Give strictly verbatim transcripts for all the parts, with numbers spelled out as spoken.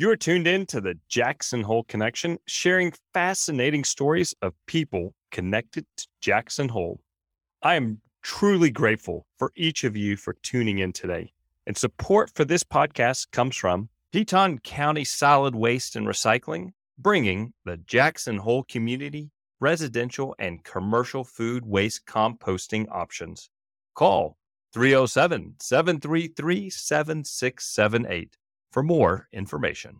You are tuned in to the Jackson Hole Connection, sharing fascinating stories of people connected to Jackson Hole. I am truly grateful for each of you for tuning in today. And support for this podcast comes from Teton County Solid Waste and Recycling, bringing the Jackson Hole community residential and commercial food waste composting options. Call three oh seven, seven three three, seven six seven eight for more information.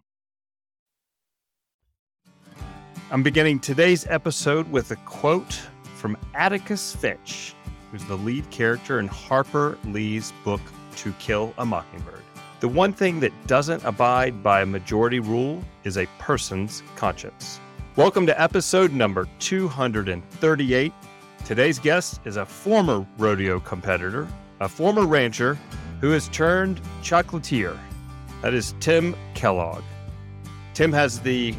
I'm beginning today's episode with a quote from Atticus Finch, who's the lead character in Harper Lee's book, To Kill a Mockingbird. The one thing that doesn't abide by a majority rule is a person's conscience. Welcome to episode number two hundred thirty-eight. Today's guest is a former rodeo competitor, a former rancher who has turned chocolatier. That is Tim Kellogg. Tim has the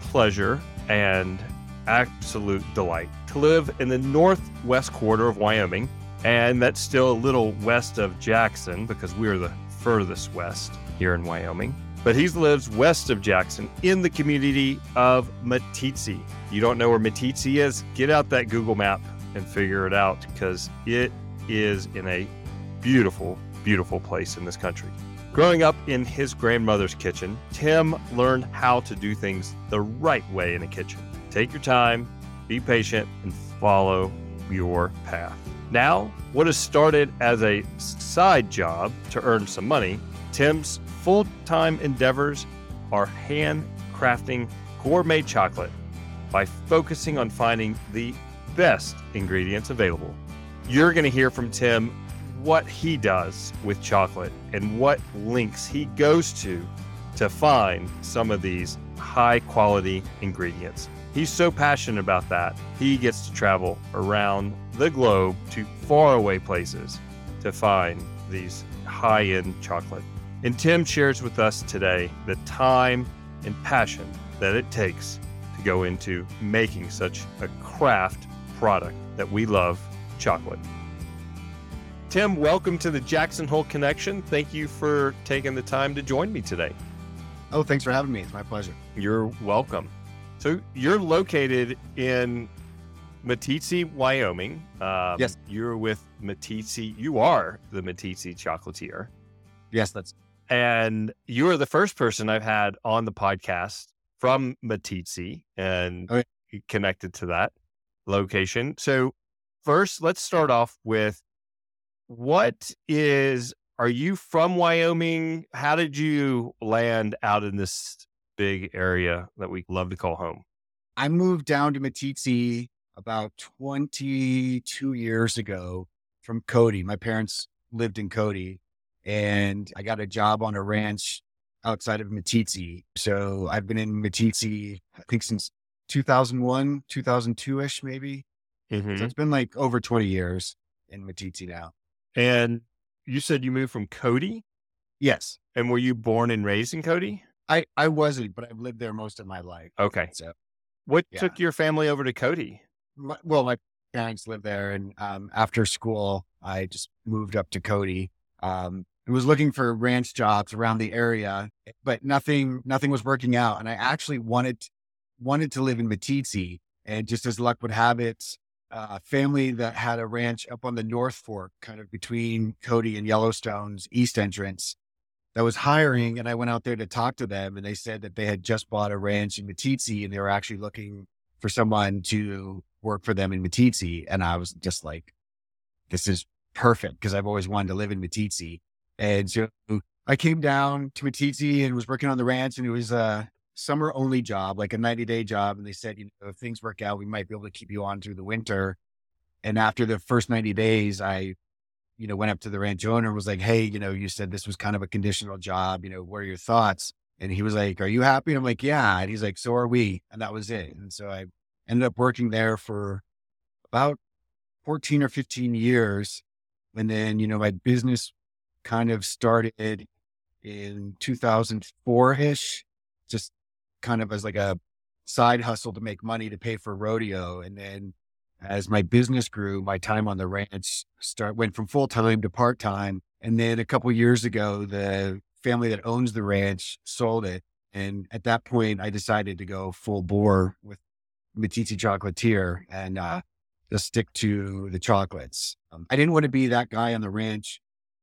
pleasure and absolute delight to live in the northwest quarter of Wyoming, and that's still a little west of Jackson because we are the furthest west here in Wyoming. But he lives west of Jackson in the community of Meeteetse. You don't know where Meeteetse is? Get out that Google map and figure it out, because it is in a beautiful, beautiful place in this country. Growing up in his grandmother's kitchen, Tim learned how to do things the right way in a kitchen. Take your time, be patient, and follow your path. Now, what has started as a side job to earn some money, Tim's full-time endeavors are handcrafting gourmet chocolate by focusing on finding the best ingredients available. You're going to hear from Tim what he does with chocolate and what links he goes to to find some of these high-quality ingredients. He's so passionate about that, he gets to travel around the globe to faraway places to find these high-end chocolate. And Tim shares with us today the time and passion that it takes to go into making such a craft product that we love, chocolate. Tim, welcome to the Jackson Hole Connection. Thank you for taking the time to join me today. Oh, thanks for having me. It's my pleasure. You're welcome. So you're located in Meeteetse, Wyoming. Um, yes. You're with Meeteetse. You are the Meeteetse Chocolatier. Yes, that's. And you are the first person I've had on the podcast from Meeteetse and oh, yeah. connected to that location. So first, let's start off with what is, are you from Wyoming? How did you land out in this big area that we love to call home? I moved down to Meeteetse about twenty-two years ago from Cody. My parents lived in Cody, and I got a job on a ranch outside of Meeteetse. So I've been in Meeteetse, I think, since two thousand one, two thousand two-ish maybe. Mm-hmm. So it's been like over twenty years in Meeteetse now. And you said you moved from Cody? Yes. And were you born and raised in Cody? I, I wasn't, but I've lived there most of my life. Okay. So, what yeah. took your family over to Cody? My, well, my parents lived there, and um, after school, I just moved up to Cody. Um, I was looking for ranch jobs around the area, but nothing nothing was working out. And I actually wanted wanted to live in Meeteetse, and just as luck would have it, a family that had a ranch up on the North Fork, kind of between Cody and Yellowstone's east entrance, that was hiring. And I went out there to talk to them, and they said that they had just bought a ranch in Meeteetse, and they were actually looking for someone to work for them in Meeteetse. And I was just like, this is perfect, because I've always wanted to live in Meeteetse. And so I came down to Meeteetse and was working on the ranch, and it was a summer only job, like a ninety day job. And they said, you know, if things work out, we might be able to keep you on through the winter. And after the first ninety days, I you know, went up to the ranch owner and was like, hey, you know, you said this was kind of a conditional job, you know, what are your thoughts? And he was like, are you happy? And I'm like, yeah. And he's like, so are we. And that was it. And so I ended up working there for about fourteen or fifteen years. And then, you know, my business kind of started in two thousand four-ish, just kind of as like a side hustle to make money to pay for rodeo. And then as my business grew, my time on the ranch start went from full-time to part-time. And then a couple of years ago, the family that owns the ranch sold it, And at that point, I decided to go full bore with Meeteetse Chocolatier and uh, just stick to the chocolates. Um, I didn't want to be that guy on the ranch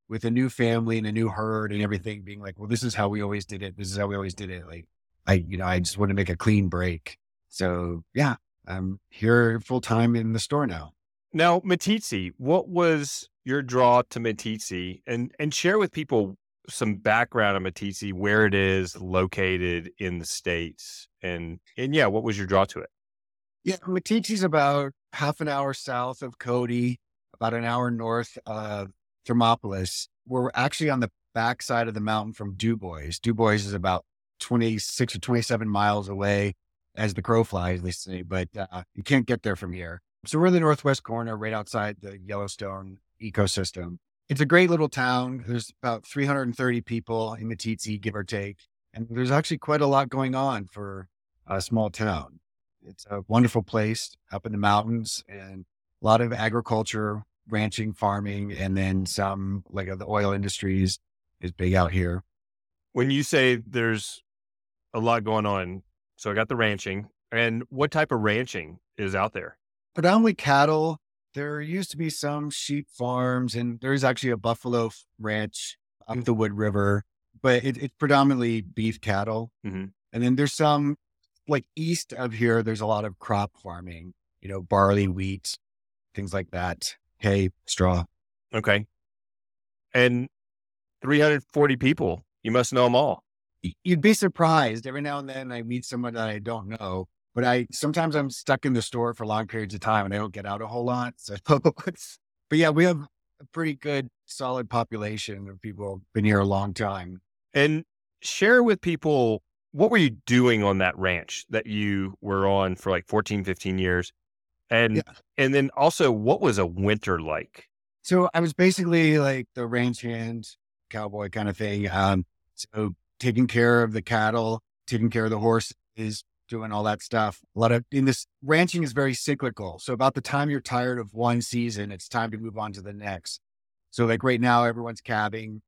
with a new family and a new herd and everything being like, well, this is how we always did it. This is how we always did it. Like, I, you know, I just want to make a clean break. So yeah, I'm here full time in the store now. Now, Meeteetse, what was your draw to Meeteetse? And and share with people some background on Meeteetse, where it is located in the States. And, and yeah, what was your draw to it? Yeah, Meeteetse's about half an hour south of Cody, about an hour north of Thermopolis. We're actually on the backside of the mountain from Du Bois. Du Bois is about twenty-six or twenty-seven miles away as the crow flies, they say, but uh, you can't get there from here. So we're in the northwest corner, right outside the Yellowstone ecosystem. It's a great little town. There's about three hundred thirty people in Meeteetse, give or take. And there's actually quite a lot going on for a small town. It's a wonderful place up in the mountains and a lot of agriculture, ranching, farming, and then some, like uh, the oil industries is big out here. When you say there's a lot going on, so I got the ranching. And what type of ranching is out there? Predominantly cattle. There used to be some sheep farms, and there's actually a buffalo ranch up the Wood River, but it, it's predominantly beef cattle. Mm-hmm. And then there's some, like east of here, there's a lot of crop farming, you know, barley, wheat, things like that, hay, straw. Okay. And three hundred forty people, you must know them all. You'd be surprised. Every now and then I meet someone that I don't know. But I, sometimes I'm stuck in the store for long periods of time and I don't get out a whole lot. So, but yeah, we have a pretty good, solid population of people who've been here a long time. And share with people, what were you doing on that ranch that you were on for like fourteen, fifteen years? And, yeah. and then also what was a winter like? So I was basically like the ranch hand, cowboy kind of thing. Um, so taking care of the cattle, taking care of the horses, doing all that stuff. A lot of in this ranching is very cyclical. So about the time you're tired of one season, it's time to move on to the next. So like right now everyone's calving.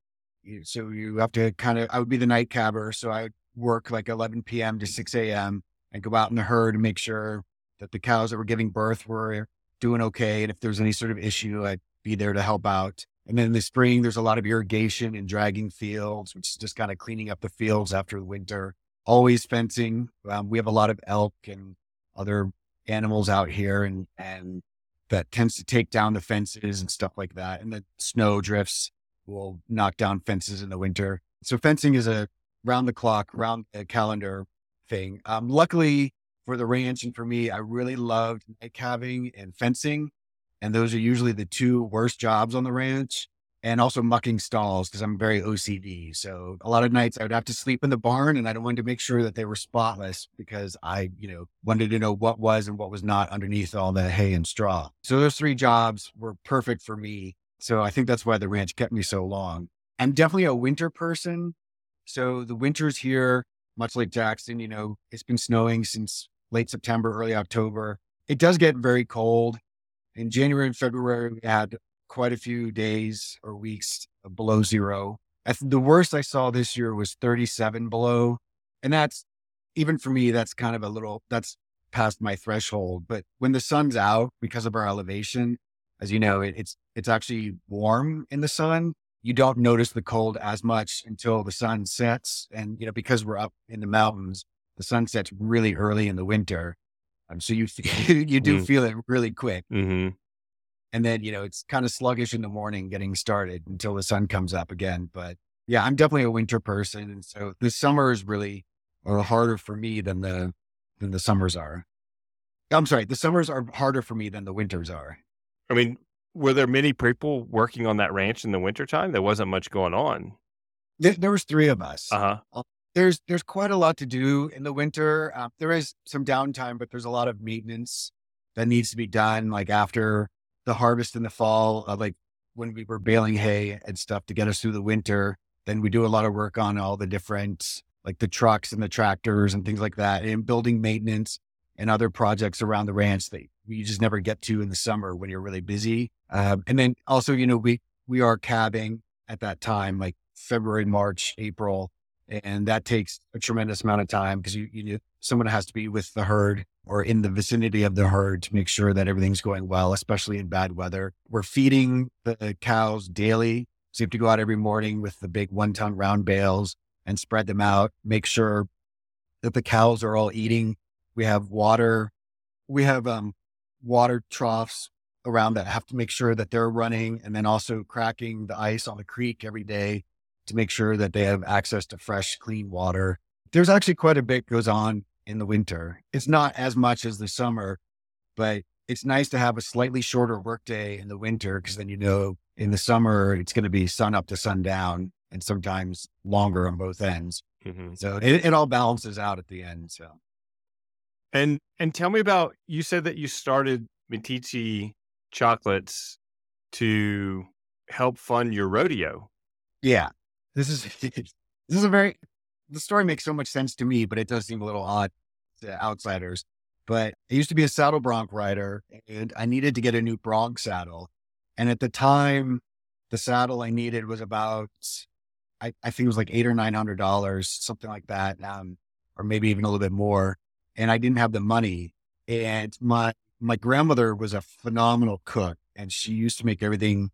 So you have to kind of, I would be the night cabber. So I would work like eleven P M to six A M and go out in the herd and make sure that the cows that were giving birth were doing okay. And if there's any sort of issue, I'd be there to help out. And then in the spring, there's a lot of irrigation and dragging fields, which is just kind of cleaning up the fields after the winter. Always fencing. Um, we have a lot of elk and other animals out here, and, and that tends to take down the fences and stuff like that. And the snow drifts will knock down fences in the winter. So fencing is a round the clock, round the calendar thing. Um, luckily for the ranch and for me, I really loved night calving and fencing. And those are usually the two worst jobs on the ranch. And also mucking stalls because I'm very O C D. So a lot of nights I would have to sleep in the barn and I wanted to make sure that they were spotless because I, you know, wanted to know what was and what was not underneath all the hay and straw. So those three jobs were perfect for me. So I think that's why the ranch kept me so long. I'm definitely a winter person. So the winters here, much like Jackson, you know, it's been snowing since late September, early October. It does get very cold. In January and February, we had quite a few days or weeks below zero. The worst I saw this year was thirty-seven below. And that's, even for me, that's kind of a little, that's past my threshold. But when the sun's out, because of our elevation, as you know, it, it's, it's actually warm in the sun. You don't notice the cold as much until the sun sets. And, you know, because we're up in the mountains, the sun sets really early in the winter. Um, so you, you do mm. feel it really quick. Mm-hmm. And then, you know, it's kind of sluggish in the morning getting started until the sun comes up again. But yeah, I'm definitely a winter person. And so the summers really are harder for me than the, than the summers are. I'm sorry. The summers are harder for me than the winters are. I mean, were there many people working on that ranch in the wintertime? There wasn't much going on. There, there was three of us. Uh huh. There's, there's quite a lot to do in the winter. Um, there is some downtime, but there's a lot of maintenance that needs to be done. Like after the harvest in the fall, uh, like when we were baling hay and stuff to get us through the winter, then we do a lot of work on all the different, like the trucks and the tractors and things like that, and building maintenance and other projects around the ranch that you just never get to in the summer when you're really busy. Um, and then also, you know, we, we are calving at that time, like February, March, April, And that takes a tremendous amount of time because you, you someone has to be with the herd or in the vicinity of the herd to make sure that everything's going well, especially in bad weather. We're feeding the cows daily. So you have to go out every morning with the big one-ton round bales and spread them out, make sure that the cows are all eating. We have water. We have um, water troughs around that have to make sure that they're running, and then also cracking the ice on the creek every day to make sure that they have access to fresh, clean water. There's actually quite a bit goes on in the winter. It's not as much as the summer, but it's nice to have a slightly shorter workday in the winter because then, you know, in the summer, it's going to be sun up to sundown and sometimes longer on both ends. Mm-hmm. So it, it all balances out at the end. So, And and tell me about, you said that you started Meeteetse Chocolates to help fund your rodeo. Yeah. This is this is a very, the story makes so much sense to me, but it does seem a little odd to outsiders. But I used to be a saddle bronc rider, and I needed to get a new bronc saddle. And at the time, the saddle I needed was about, I, I think it was like eight or nine hundred dollars, something like that, um, or maybe even a little bit more. And I didn't have the money. And my my grandmother was a phenomenal cook, and she used to make everything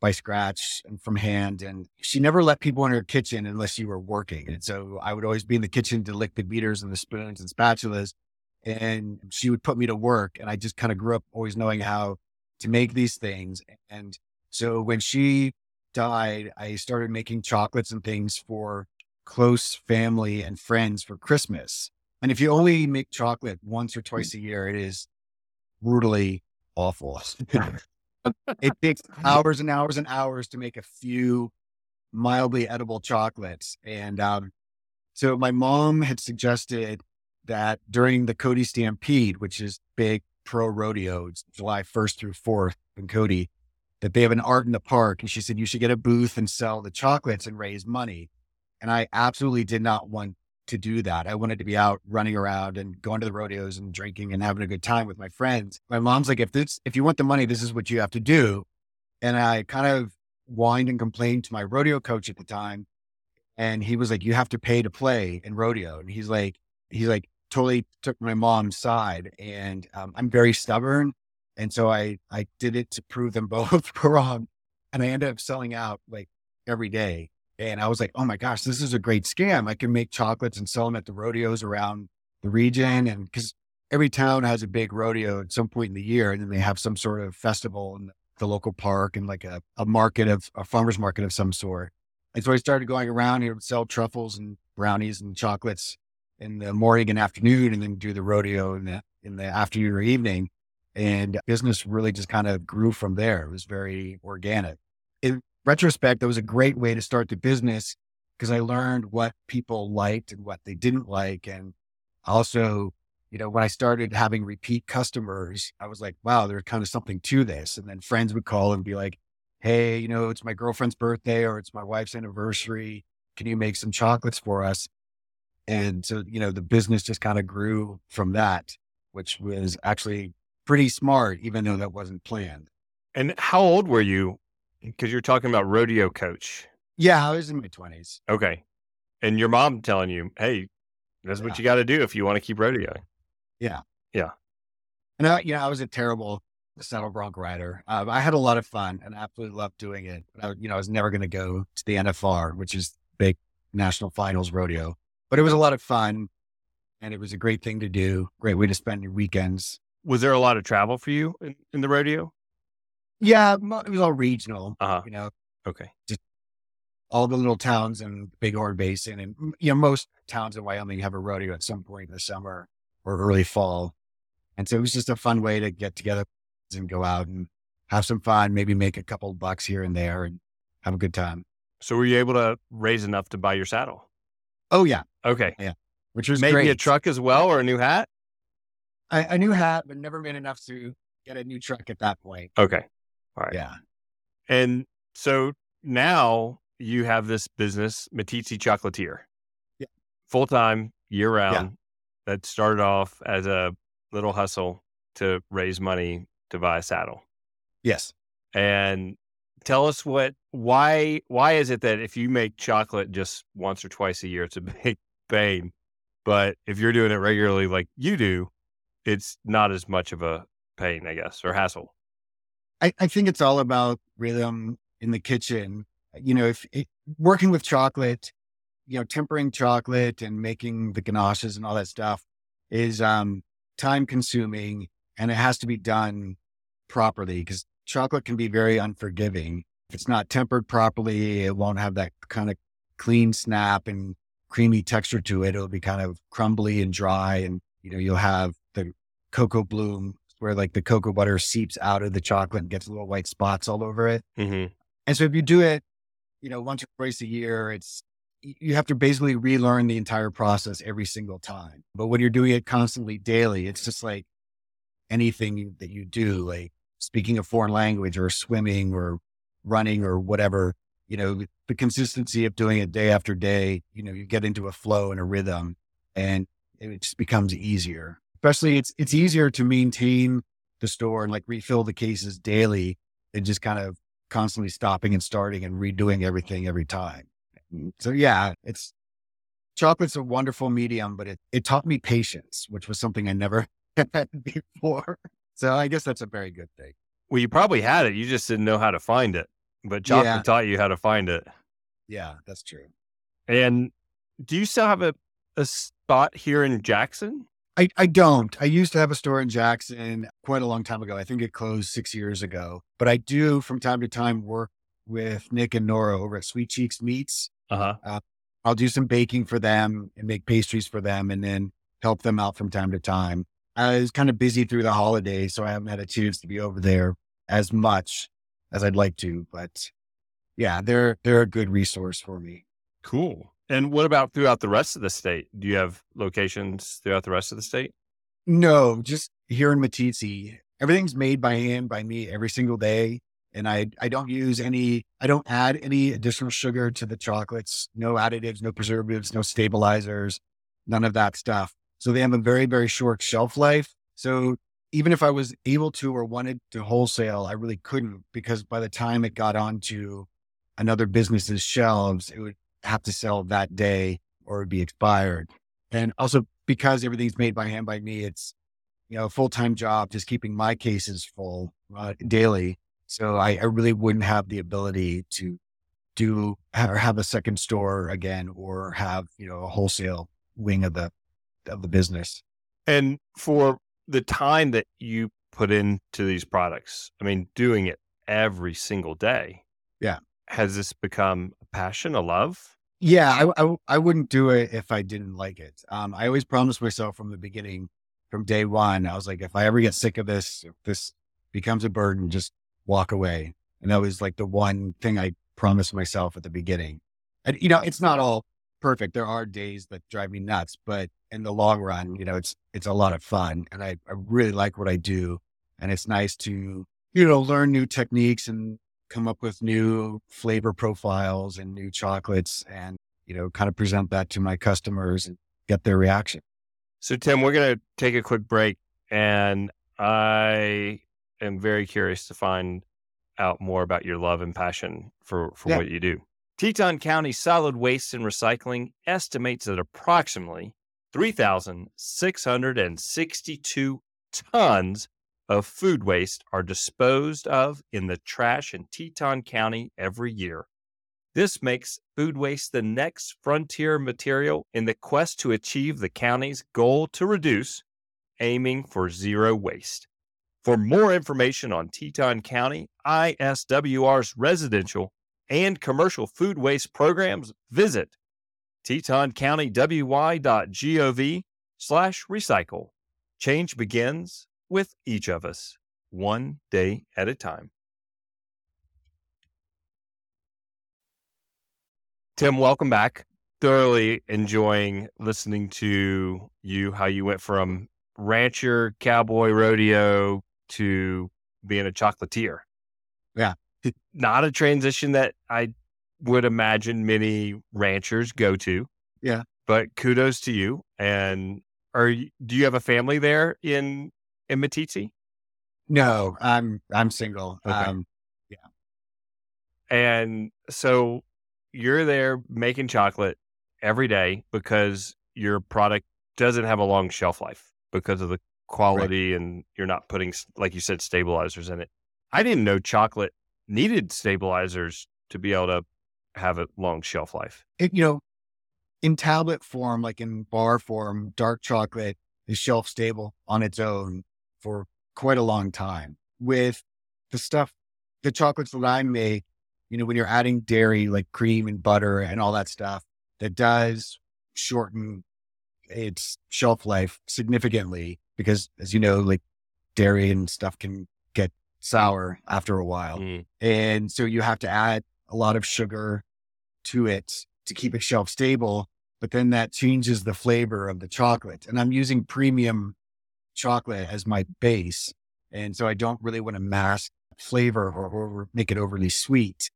by scratch and from hand. And she never let people in her kitchen unless you were working. And so I would always be in the kitchen to lick the beaters and the spoons and spatulas. And she would put me to work. And I just kind of grew up always knowing how to make these things. And so when she died, I started making chocolates and things for close family and friends for Christmas. And if you only make chocolate once or twice a year, it is brutally awful. It takes hours and hours and hours to make a few mildly edible chocolates. And um, so my mom had suggested that during the Cody Stampede, which is big pro rodeo, it's July first through fourth in Cody, that they have an art in the park. And she said, you should get a booth and sell the chocolates and raise money. And I absolutely did not want to do that. I wanted to be out running around and going to the rodeos and drinking and having a good time with my friends. My mom's like, if this, if you want the money, this is what you have to do. And I kind of whined and complained to my rodeo coach at the time. And he was like, you have to pay to play in rodeo. And he's like, he's like totally took my mom's side, and um, I'm very stubborn. And so I, I did it to prove them both wrong. And I ended up selling out like every day. And I was like, oh my gosh, this is a great scam. I can make chocolates and sell them at the rodeos around the region. And because every town has a big rodeo at some point in the year, and then they have some sort of festival in the local park and like a, a market of a farmer's market of some sort. And so I started going around here to sell truffles and brownies and chocolates in the morning and afternoon, and then do the rodeo in the, in the afternoon or evening. And business really just kind of grew from there. It was very organic. In retrospect, that was a great way to start the business because I learned what people liked and what they didn't like. And also, you know, when I started having repeat customers, I was like, wow, there's kind of something to this. And then friends would call and be like, hey, you know, it's my girlfriend's birthday or it's my wife's anniversary. Can you make some chocolates for us? And so, you know, the business just kind of grew from that, which was actually pretty smart, even though that wasn't planned. And how old were you? Because you're talking about rodeo coach. Yeah, I was in my twenties. Okay. And your mom telling you, hey, that's yeah. what you got to do if you want to keep rodeoing. Yeah. Yeah. And I, you know, I was a terrible saddle bronc rider. Uh, I had a lot of fun and absolutely loved doing it. But I, you know, I was never going to go to the N F R, which is big national finals rodeo. But it was a lot of fun, and it was a great thing to do. Great way to spend your weekends. Was there a lot of travel for you in, in the rodeo? Yeah, it was all regional, uh-huh. you know. Okay. Just all the little towns in the Big Horn Basin. And, you know, most towns in Wyoming have a rodeo at some point in the summer or early fall. And so it was just a fun way to get together and go out and have some fun, maybe make a couple bucks here and there and have a good time. So were you able to raise enough to buy your saddle? Oh, yeah. Okay. Yeah. Which was maybe great. A truck as well, or a new hat? I, a new hat, but never made enough to get a new truck at that point. Okay. All right. Yeah. And so now you have this business, Meeteetse Chocolatier. Yeah. Full-time, year-round. Yeah. That started off as a little hustle to raise money to buy a saddle. Yes. And tell us what, why, why is it that if you make chocolate just once or twice a year, it's a big pain, but if you're doing it regularly like you do, it's not as much of a pain, I guess, or hassle? I, I think it's all about rhythm in the kitchen. You know, if it, working with chocolate, you know, tempering chocolate and making the ganaches and all that stuff is um, time consuming, and it has to be done properly because chocolate can be very unforgiving. If it's not tempered properly, it won't have that kind of clean snap and creamy texture to it. It'll be kind of crumbly and dry, and, you know, you'll have the cocoa bloom where like the cocoa butter seeps out of the chocolate and gets little white spots all over it. Mm-hmm. And so if you do it, you know, once or twice a year, it's, you have to basically relearn the entire process every single time. But when you're doing it constantly daily, it's just like anything that you do, like speaking a foreign language or swimming or running or whatever, you know, the consistency of doing it day after day, you know, you get into a flow and a rhythm, and it just becomes easier. Especially it's, it's easier to maintain the store and like refill the cases daily than just kind of constantly stopping and starting and redoing everything every time. So yeah, it's, chocolate's a wonderful medium, but it, it taught me patience, which was something I never had before. So I guess that's a very good thing. Well, you probably had it. You just didn't know how to find it, but chocolate yeah. taught you how to find it. Yeah, that's true. And do you still have a, a spot here in Jackson? I, I don't. I used to have a store in Jackson quite a long time ago. I think it closed six years ago. But I do, from time to time, work with Nick and Nora over at Sweet Cheeks Meats. Uh-huh. Uh, I'll do some baking for them and make pastries for them and then help them out from time to time. I was kind of busy through the holidays, so I haven't had a chance to be over there as much as I'd like to. But yeah, they're they're a good resource for me. Cool. And what about throughout the rest of the state? Do you have locations throughout the rest of the state? No, just here in Meeteetse. Everything's made by hand by me every single day. And I, I don't use any, I don't add any additional sugar to the chocolates, no additives, no preservatives, no stabilizers, none of that stuff. So they have a very, very short shelf life. So even if I was able to or wanted to wholesale, I really couldn't, because by the time it got onto another business's shelves, it would have to sell that day or it'd be expired. And also because everything's made by hand by me, it's, you know, a full-time job, just keeping my cases full uh, daily. So I, I really wouldn't have the ability to do or have a second store again, or have, you know, a wholesale wing of the, of the business. And for the time that you put into these products, I mean, doing it every single day. Yeah. Has this become a passion, a love? Yeah, I, I, I wouldn't do it if I didn't like it. Um, I always promised myself from the beginning, from day one, I was like, if I ever get sick of this, if this becomes a burden, just walk away. And that was like the one thing I promised myself at the beginning. And, you know, it's not all perfect. There are days that drive me nuts, but in the long run, you know, it's, it's a lot of fun. And I, I really like what I do. And it's nice to, you know, learn new techniques and come up with new flavor profiles and new chocolates and, you know, kind of present that to my customers and get their reaction. So Tim, we're going to take a quick break, and I am very curious to find out more about your love and passion for, for yeah. what you do. Teton County Solid Waste and Recycling estimates that approximately three thousand six hundred sixty-two tons of food waste are disposed of in the trash in Teton County every year. This makes food waste the next frontier material in the quest to achieve the county's goal to reduce, aiming for zero waste. For more information on Teton County I S W R's residential and commercial food waste programs, visit teton county w y dot gov slash recycle. Change begins with each of us, one day at a time. Tim, welcome back. Thoroughly enjoying listening to you, how you went from rancher, cowboy, rodeo to being a chocolatier. Yeah. Not a transition that I would imagine many ranchers go to. Yeah. But kudos to you. And are you, do you have a family there in In Meeteetse? No, I'm I'm single. Okay. Um, yeah. And so you're there making chocolate every day because your product doesn't have a long shelf life because of the quality, right. And you're not putting, like you said, stabilizers in it. I didn't know chocolate needed stabilizers to be able to have a long shelf life. It, you know, in tablet form, like in bar form, dark chocolate is shelf stable on its own for quite a long time. With the stuff, the chocolates that I make, you know, when you're adding dairy, like cream and butter and all that stuff, that does shorten its shelf life significantly because, as you know, like dairy and stuff can get sour after a while. Mm. And so you have to add a lot of sugar to it to keep it shelf stable, but then that changes the flavor of the chocolate. And I'm using premium chocolate as my base. And so I don't really want to mask flavor or, or make it overly sweet.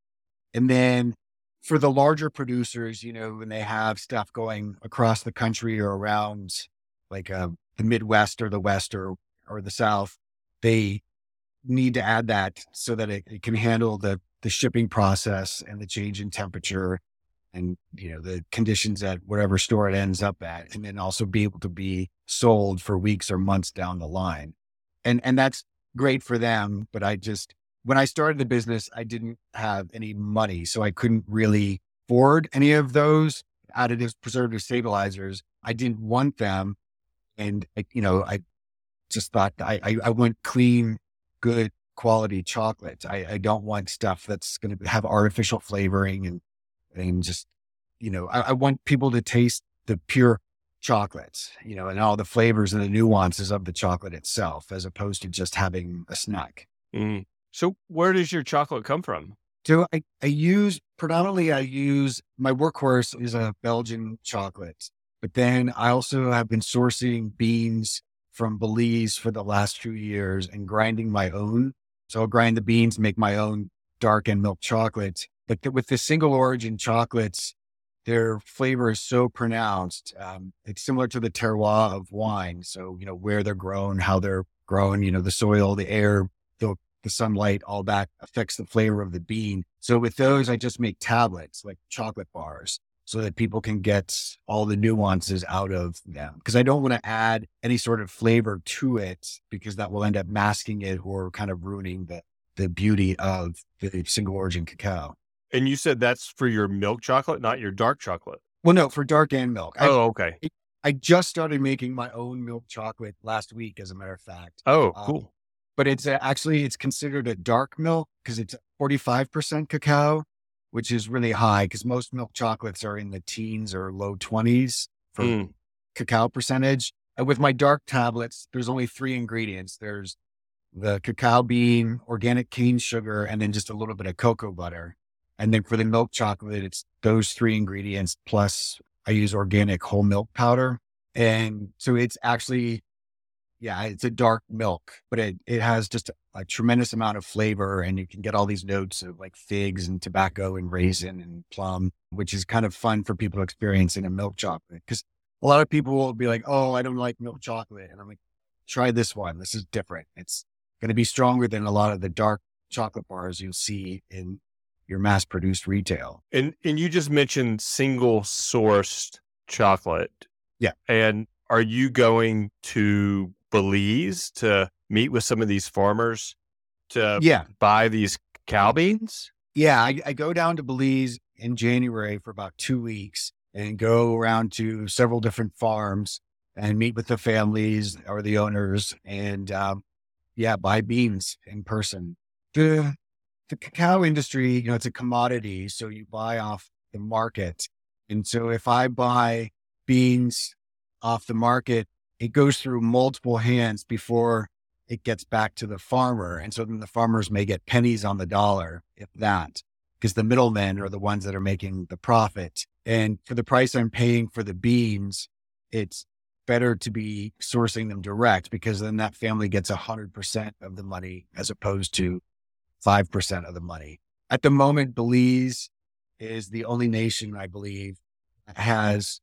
And then for the larger producers, you know, when they have stuff going across the country or around like uh, the Midwest or the West or, or the South, they need to add that so that it, it can handle the, the shipping process and the change in temperature and, you know, the conditions at whatever store it ends up at, and then also be able to be sold for weeks or months down the line. And, and that's great for them. But I just, when I started the business, I didn't have any money, so I couldn't really afford any of those additives, preservative stabilizers. I didn't want them. And I, you know, I just thought I, I, I want clean, good quality chocolate. I, I don't want stuff that's going to have artificial flavoring and, and just, you know, I, I want people to taste the pure chocolates, you know, and all the flavors and the nuances of the chocolate itself, as opposed to just having a snack. Mm. So where does your chocolate come from? So I, I use, predominantly I use, my workhorse is a Belgian chocolate, but then I also have been sourcing beans from Belize for the last few years and grinding my own. So I'll grind the beans, make my own dark and milk chocolate. But th- with the single origin chocolates, their flavor is so pronounced. Um, it's similar to the terroir of wine. So, you know, where they're grown, how they're grown, you know, the soil, the air, the, the sunlight, all that affects the flavor of the bean. So with those, I just make tablets, like chocolate bars, so that people can get all the nuances out of them. Because I don't want to add any sort of flavor to it, because that will end up masking it or kind of ruining the, the beauty of the single origin cacao. And you said that's for your milk chocolate, not your dark chocolate? Well, no, for dark and milk. I, oh, okay. I just started making my own milk chocolate last week, as a matter of fact. Oh, um, cool. But it's a, actually, it's considered a dark milk because it's forty-five percent cacao, which is really high because most milk chocolates are in the teens or low twenties for mm. cacao percentage. And with my dark tablets, there's only three ingredients. There's the cacao bean, organic cane sugar, and then just a little bit of cocoa butter. And then for the milk chocolate, it's those three ingredients. Plus I use organic whole milk powder. And so it's actually, yeah, it's a dark milk, but it, it has just a, a tremendous amount of flavor, and you can get all these notes of like figs and tobacco and raisin and plum, which is kind of fun for people to experience in a milk chocolate. Cause a lot of people will be like, oh, I don't like milk chocolate. And I'm like, try this one. This is different. It's going to be stronger than a lot of the dark chocolate bars you'll see in your mass-produced retail. And and you just mentioned single-sourced chocolate. Yeah. And are you going to Belize to meet with some of these farmers to yeah. buy these cow beans? Yeah, I, I go down to Belize in January for about two weeks and go around to several different farms and meet with the families or the owners and, um, yeah, buy beans in person. The, The cacao industry, you know, it's a commodity, so you buy off the market. And so if I buy beans off the market, it goes through multiple hands before it gets back to the farmer. And so then the farmers may get pennies on the dollar, if that, because the middlemen are the ones that are making the profit. And for the price I'm paying for the beans, it's better to be sourcing them direct, because then that family gets one hundred percent of the money as opposed to five percent of the money. At the moment, Belize is the only nation, I believe, that has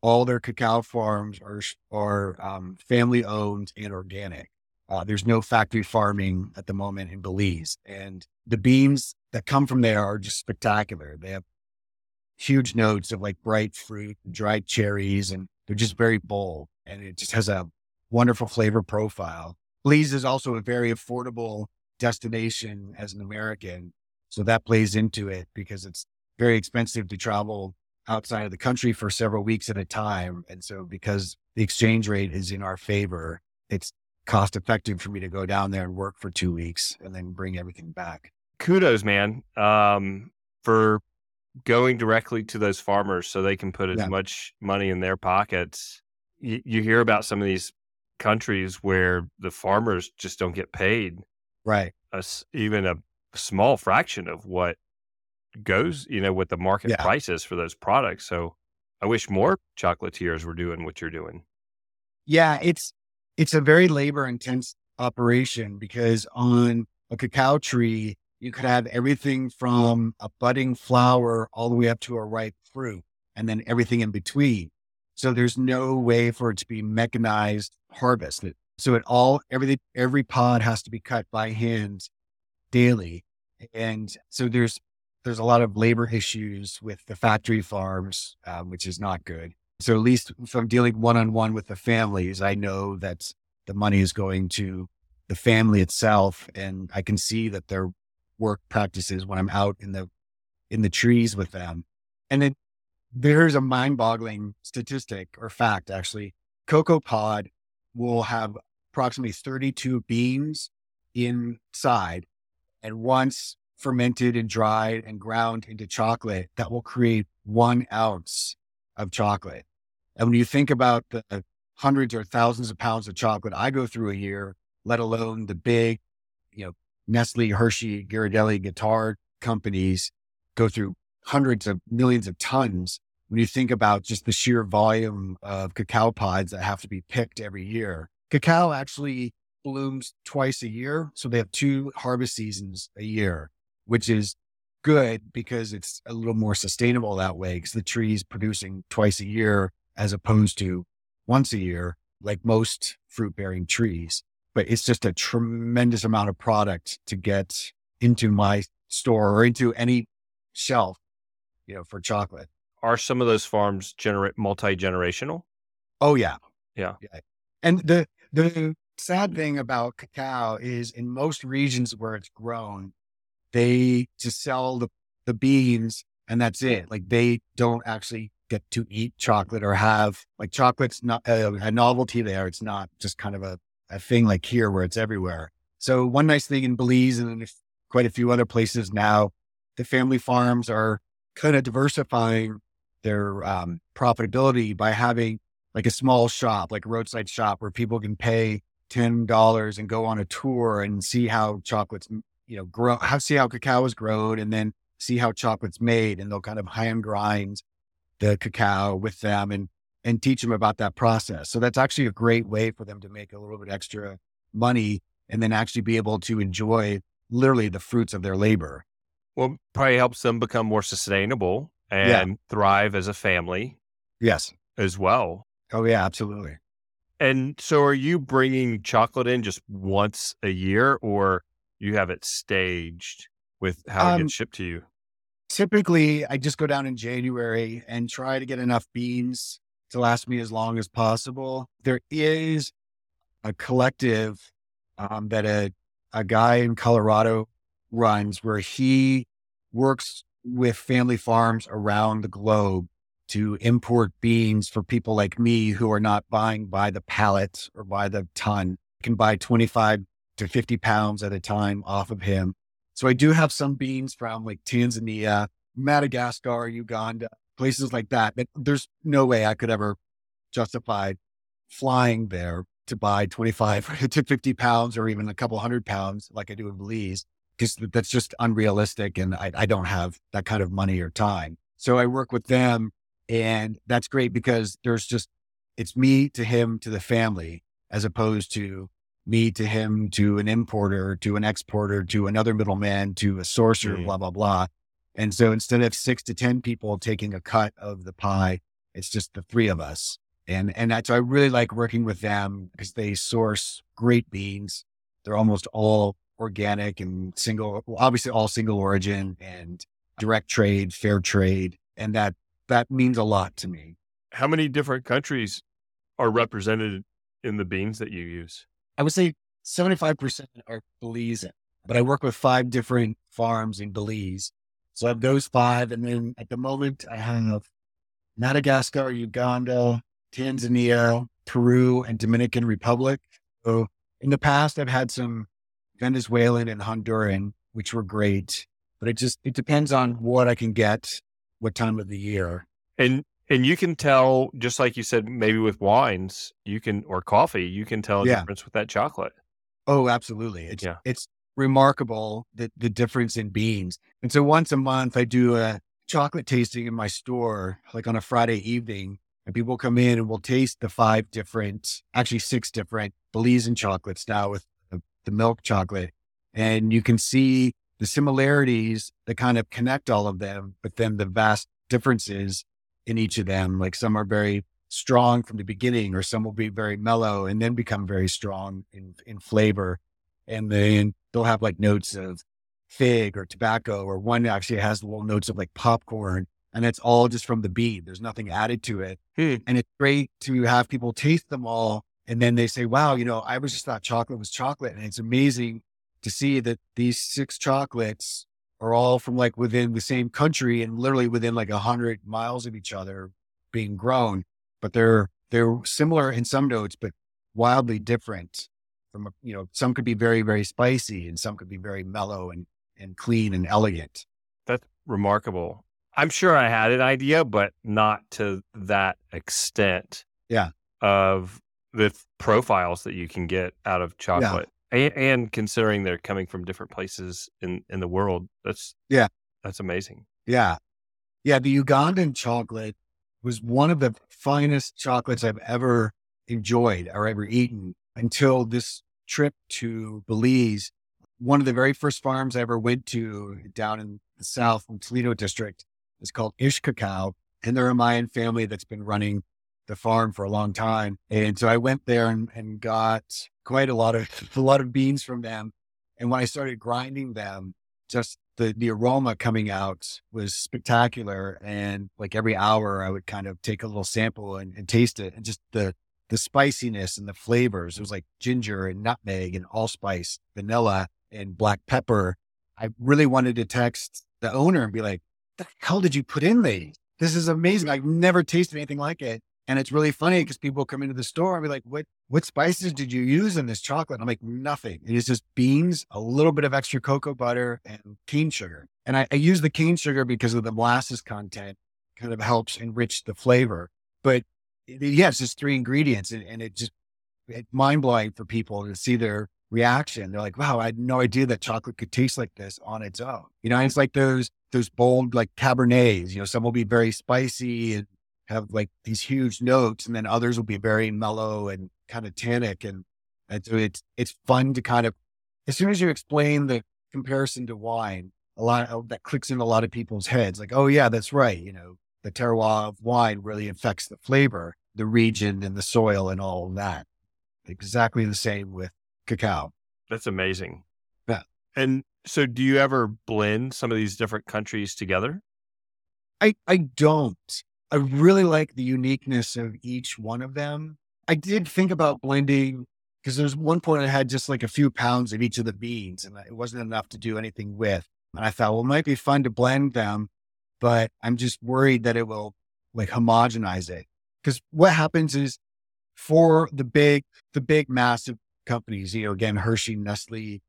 all their cacao farms are, are um, family owned and organic. Uh, there's no factory farming at the moment in Belize. And the beans that come from there are just spectacular. They have huge notes of like bright fruit, dried cherries, and they're just very bold. And it just has a wonderful flavor profile. Belize is also a very affordable destination as an American. So that plays into it because it's very expensive to travel outside of the country for several weeks at a time. And so because the exchange rate is in our favor, it's cost effective for me to go down there and work for two weeks and then bring everything back. Kudos, man, um, for going directly to those farmers so they can put as yeah. much money in their pockets. You, you hear about some of these countries where the farmers just don't get paid. Right. A, even a small fraction of what goes, you know, what the market yeah. price is for those products. So I wish more chocolatiers were doing what you're doing. Yeah, it's it's a very labor intense operation because on a cacao tree, you could have everything from a budding flower all the way up to a ripe fruit and then everything in between. So there's no way for it to be mechanized harvested. So it all, everything, every pod has to be cut by hand daily. And so there's, there's a lot of labor issues with the factory farms, um, which is not good. So at least if I'm dealing one-on-one with the families, I know that the money is going to the family itself. And I can see that their work practices when I'm out in the, in the trees with them. And then there's a mind-boggling statistic or fact, actually. Cocoa pod will have approximately thirty-two beans inside. And once fermented and dried and ground into chocolate, that will create one ounce of chocolate. And when you think about the hundreds or thousands of pounds of chocolate I go through a year, let alone the big, you know, Nestle, Hershey, Ghirardelli, Guittard companies go through hundreds of millions of tons. When you think about just the sheer volume of cacao pods that have to be picked every year, cacao actually blooms twice a year. So they have two harvest seasons a year, which is good because it's a little more sustainable that way because the tree's producing twice a year as opposed to once a year, like most fruit-bearing trees. But it's just a tremendous amount of product to get into my store or into any shelf, you know, for chocolate. Are some of those farms generate multi-generational? Oh, yeah. Yeah. yeah. And the the sad thing about cacao is in most regions where it's grown, they just sell the, the beans and that's it. Like they don't actually get to eat chocolate or have like chocolate's not a, a novelty there. It's not just kind of a, a thing like here where it's everywhere. So one nice thing in Belize and in quite a few other places now, the family farms are kind of diversifying their um, profitability by having like a small shop, like a roadside shop where people can pay ten dollars and go on a tour and see how chocolate's, you know, grow, how, see how cacao is grown and then see how chocolate's made. And they'll kind of hand grind the cacao with them and, and teach them about that process. So that's actually a great way for them to make a little bit extra money and then actually be able to enjoy literally the fruits of their labor. Well, probably helps them become more sustainable and yeah. thrive as a family. Yes. As well. Oh, yeah, absolutely. And so are you bringing chocolate in just once a year or you have it staged with how um, it gets shipped to you? Typically, I just go down in January and try to get enough beans to last me as long as possible. There is a collective um, that a, a guy in Colorado runs where he works with family farms around the globe to import beans for people like me who are not buying by the pallet or by the ton. I can buy twenty-five to fifty pounds at a time off of him. So I do have some beans from like Tanzania, Madagascar, Uganda, places like that. But there's no way I could ever justify flying there to buy twenty-five to fifty pounds or even a couple hundred pounds like I do in Belize, because that's just unrealistic and I, I don't have that kind of money or time. So I work with them. And that's great because there's just, it's me to him, to the family, as opposed to me to him, to an importer, to an exporter, to another middleman, to a sorcerer, mm-hmm. blah, blah, blah. And so instead of six to ten people taking a cut of the pie, it's just the three of us. And and that's, I really like working with them because they source great beans. They're almost all organic and single, well, obviously all single origin and direct trade, fair trade. And that, that means a lot to me. How many different countries are represented in the beans that you use? I would say seventy-five percent are Belize, but I work with five different farms in Belize. So I have those five. And then at the moment I have Madagascar, Uganda, Tanzania, Peru, and Dominican Republic. So in the past, I've had some Venezuelan and Honduran, which were great, but it just, it depends on what I can get, what time of the year. And and you can tell, just like you said, maybe with wines, you can, or coffee, you can tell a yeah. difference with that chocolate. Oh, absolutely. It's, yeah. it's remarkable, the, the difference in beans. And so once a month, I do a chocolate tasting in my store, like on a Friday evening. And people come in and we'll taste the five different, actually six different Belizean chocolates now with the, the milk chocolate. And you can see the similarities that kind of connect all of them, but then the vast differences in each of them. Like some are very strong from the beginning, or some will be very mellow and then become very strong in, in flavor. And then they'll have like notes of fig or tobacco, or one actually has little notes of like popcorn. And it's all just from the bean. There's nothing added to it. Hmm. And it's great to have people taste them all. And then they say, wow, you know, I was just thought chocolate was chocolate. And it's amazing to see that these six chocolates are all from like within the same country and literally within like a hundred miles of each other being grown, but they're, they're similar in some notes, but wildly different from, you know, some could be very, very spicy and some could be very mellow and, and clean and elegant. That's remarkable. I'm sure I had an idea, but not to that extent yeah. of the profiles that you can get out of chocolate. Yeah. And, and considering they're coming from different places in, in the world, that's yeah, that's amazing. Yeah. Yeah. The Ugandan chocolate was one of the finest chocolates I've ever enjoyed or ever eaten until this trip to Belize. One of the very first farms I ever went to down in the south in Toledo district. It's called Ish Kakao, and they're a Mayan family that's been running the farm for a long time. And so I went there and, and got quite a lot of a lot of beans from them. And when I started grinding them, just the, the aroma coming out was spectacular. And like every hour, I would kind of take a little sample and, and taste it, and just the the spiciness and the flavors. It was like ginger and nutmeg and allspice, vanilla and black pepper. I really wanted to text the owner and be like, the hell did you put in these? This is amazing. I've never tasted anything like it. And it's really funny because people come into the store and be like, what, what spices did you use in this chocolate? And I'm like, nothing. It is just beans, a little bit of extra cocoa butter and cane sugar. And I, I use the cane sugar because of the molasses content, kind of helps enrich the flavor. But it, yes, it's three ingredients. And, and it just, it's mind blowing for people to see their reaction. They're like, wow, I had no idea that chocolate could taste like this on its own. You know, and it's like those, those bold, like Cabernets, you know, some will be very spicy and have like these huge notes, and then others will be very mellow and kind of tannic. And, and so it's, it's fun to kind of, as soon as you explain the comparison to wine, a lot of, that clicks in a lot of people's heads. Like, oh yeah, that's right. You know, the terroir of wine really affects the flavor, the region and the soil and all of that. Exactly the same with cacao. That's amazing. Yeah. And so do you ever blend some of these different countries together? I I don't. I really like the uniqueness of each one of them. I did think about blending because there's one point I had just like a few pounds of each of the beans and it wasn't enough to do anything with. And I thought, well, it might be fun to blend them, but I'm just worried that it will like homogenize it. Because what happens is for the big, the big massive companies, you know, again, Hershey, Nestle,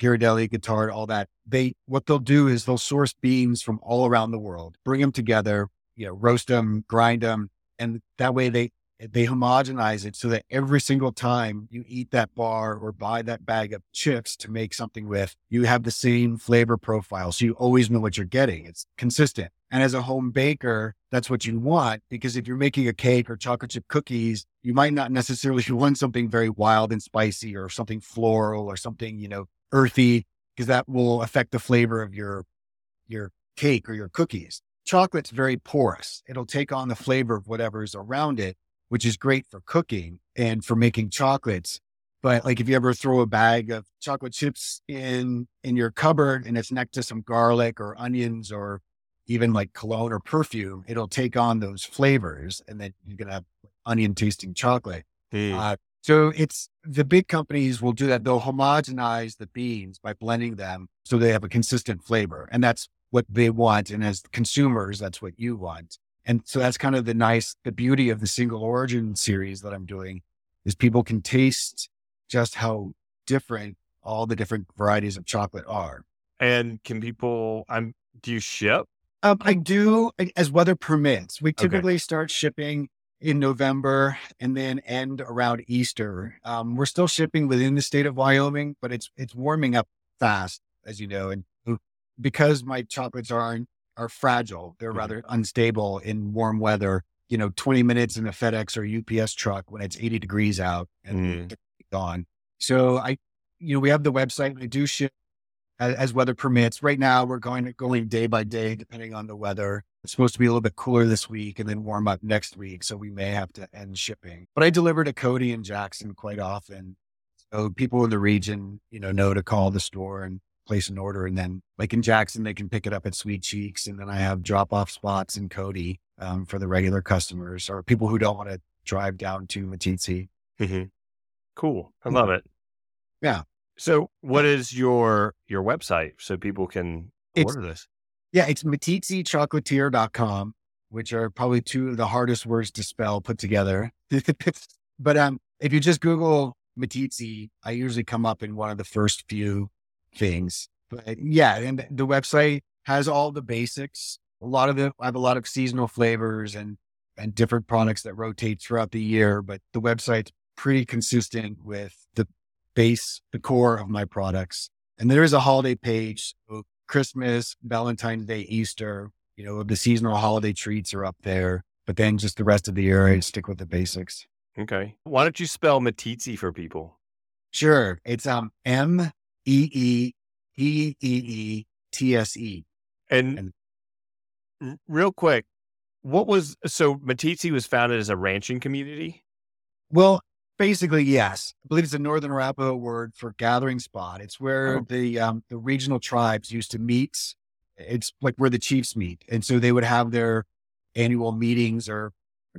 Ghirardelli, Guittard, all that, they, what they'll do is they'll source beans from all around the world, bring them together, you know, roast them, grind them. And that way they, they homogenize it so that every single time you eat that bar or buy that bag of chips to make something with, you have the same flavor profile. So you always know what you're getting. It's consistent. And as a home baker, that's what you want, because if you're making a cake or chocolate chip cookies, you might not necessarily want something very wild and spicy or something floral or something, you know, earthy, because that will affect the flavor of your, your cake or your cookies. Chocolate's very porous. It'll take on the flavor of whatever's around it, which is great for cooking and for making chocolates. But like if you ever throw a bag of chocolate chips in in your cupboard and it's next to some garlic or onions or even like cologne or perfume, it'll take on those flavors and then you're going to have onion tasting chocolate. Mm. Uh, so it's the big companies will do that. They'll homogenize the beans by blending them so they have a consistent flavor. And that's what they want. And as consumers, that's what you want. And so that's kind of the nice, the beauty of the single origin series that I'm doing is people can taste just how different all the different varieties of chocolate are. And can people, I'm, do you ship? Um, I do as weather permits. We typically okay. start shipping in November and then end around Easter. Um, we're still shipping within the state of Wyoming, but it's it's warming up fast, as you know. And because my chocolates are are fragile, they're mm-hmm. rather unstable in warm weather. You know, twenty minutes in a FedEx or U P S truck when it's eighty degrees out and mm. gone. So I, you know, we have the website. I do ship as, as weather permits. Right now, we're going going day by day, depending on the weather. It's supposed to be a little bit cooler this week and then warm up next week. So we may have to end shipping. But I deliver to Cody and Jackson quite often. So people in the region, you know, know to call the store and place an order. And then like in Jackson, they can pick it up at Sweet Cheeks. And then I have drop-off spots in Cody um, for the regular customers or people who don't want to drive down to Meeteetse. Mm-hmm. Cool. I love it. Yeah. So what is your, your website so people can order it's, this? Yeah, it's Meeteetse Chocolatier dot com, which are probably two of the hardest words to spell put together. But um, if you just Google Meeteetse, I usually come up in one of the first few things. But yeah, and the website has all the basics. A lot of it, I have a lot of seasonal flavors and, and different products that rotate throughout the year, but the website's pretty consistent with the base, the core of my products. And there is a holiday page, so Christmas, Valentine's Day, Easter, you know, the seasonal holiday treats are up there, but then just the rest of the year, I stick with the basics. Okay. Why don't you spell Meeteetse for people? Sure. It's um M E E E E E T S E. And real quick, what was, so Meeteetse was founded as a ranching community? Well, basically, yes. I believe it's a Northern Arapaho word for gathering spot. It's where oh. the um, the regional tribes used to meet. It's like where the chiefs meet. And so they would have their annual meetings or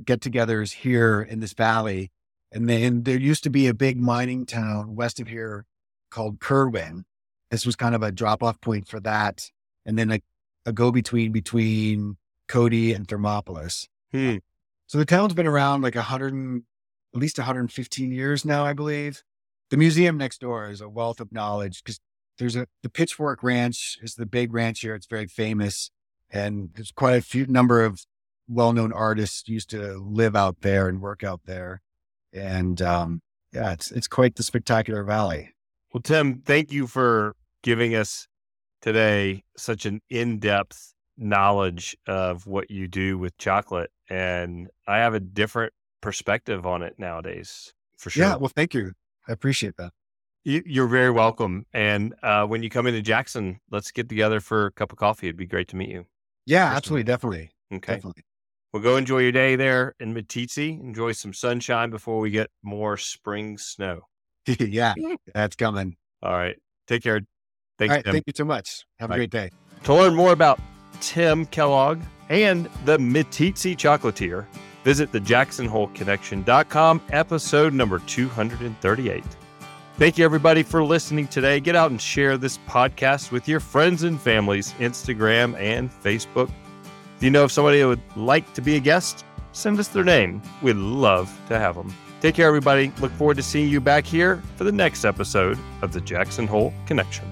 get-togethers here in this valley. And then there used to be a big mining town west of here called Kerwin. This was kind of a drop-off point for that. And then a, a go-between between Cody and Thermopolis. Hmm. So the town's been around like one hundred at least one hundred fifteen years now, I believe. The museum next door is a wealth of knowledge because there's a, the Pitchfork Ranch is the big ranch here. It's very famous. And there's quite a few number of well-known artists used to live out there and work out there. And um, yeah, it's, it's quite the spectacular valley. Well, Tim, thank you for giving us today such an in-depth knowledge of what you do with chocolate. And I have a different perspective on it nowadays, for sure. Yeah, well, thank you. I appreciate that. You, you're very welcome. And uh, when you come into Jackson, let's get together for a cup of coffee. It'd be great to meet you. Yeah, personally. Absolutely. Definitely. Okay. Definitely. Well, go enjoy your day there in Meeteetse. Enjoy some sunshine before we get more spring snow. Yeah, that's coming. All right. Take care. Thanks, All right, Tim. Thank you so much. Have Bye. a great day. To learn more about Tim Kellogg and the Meeteetse Chocolatier, visit the Jackson Hole Connection dot com, episode number two hundred thirty-eight. Thank you, everybody, for listening today. Get out and share this podcast with your friends and families, Instagram and Facebook. If you know of somebody who would like to be a guest, send us their name. We'd love to have them. Take care, everybody. Look forward to seeing you back here for the next episode of the Jackson Hole Connection.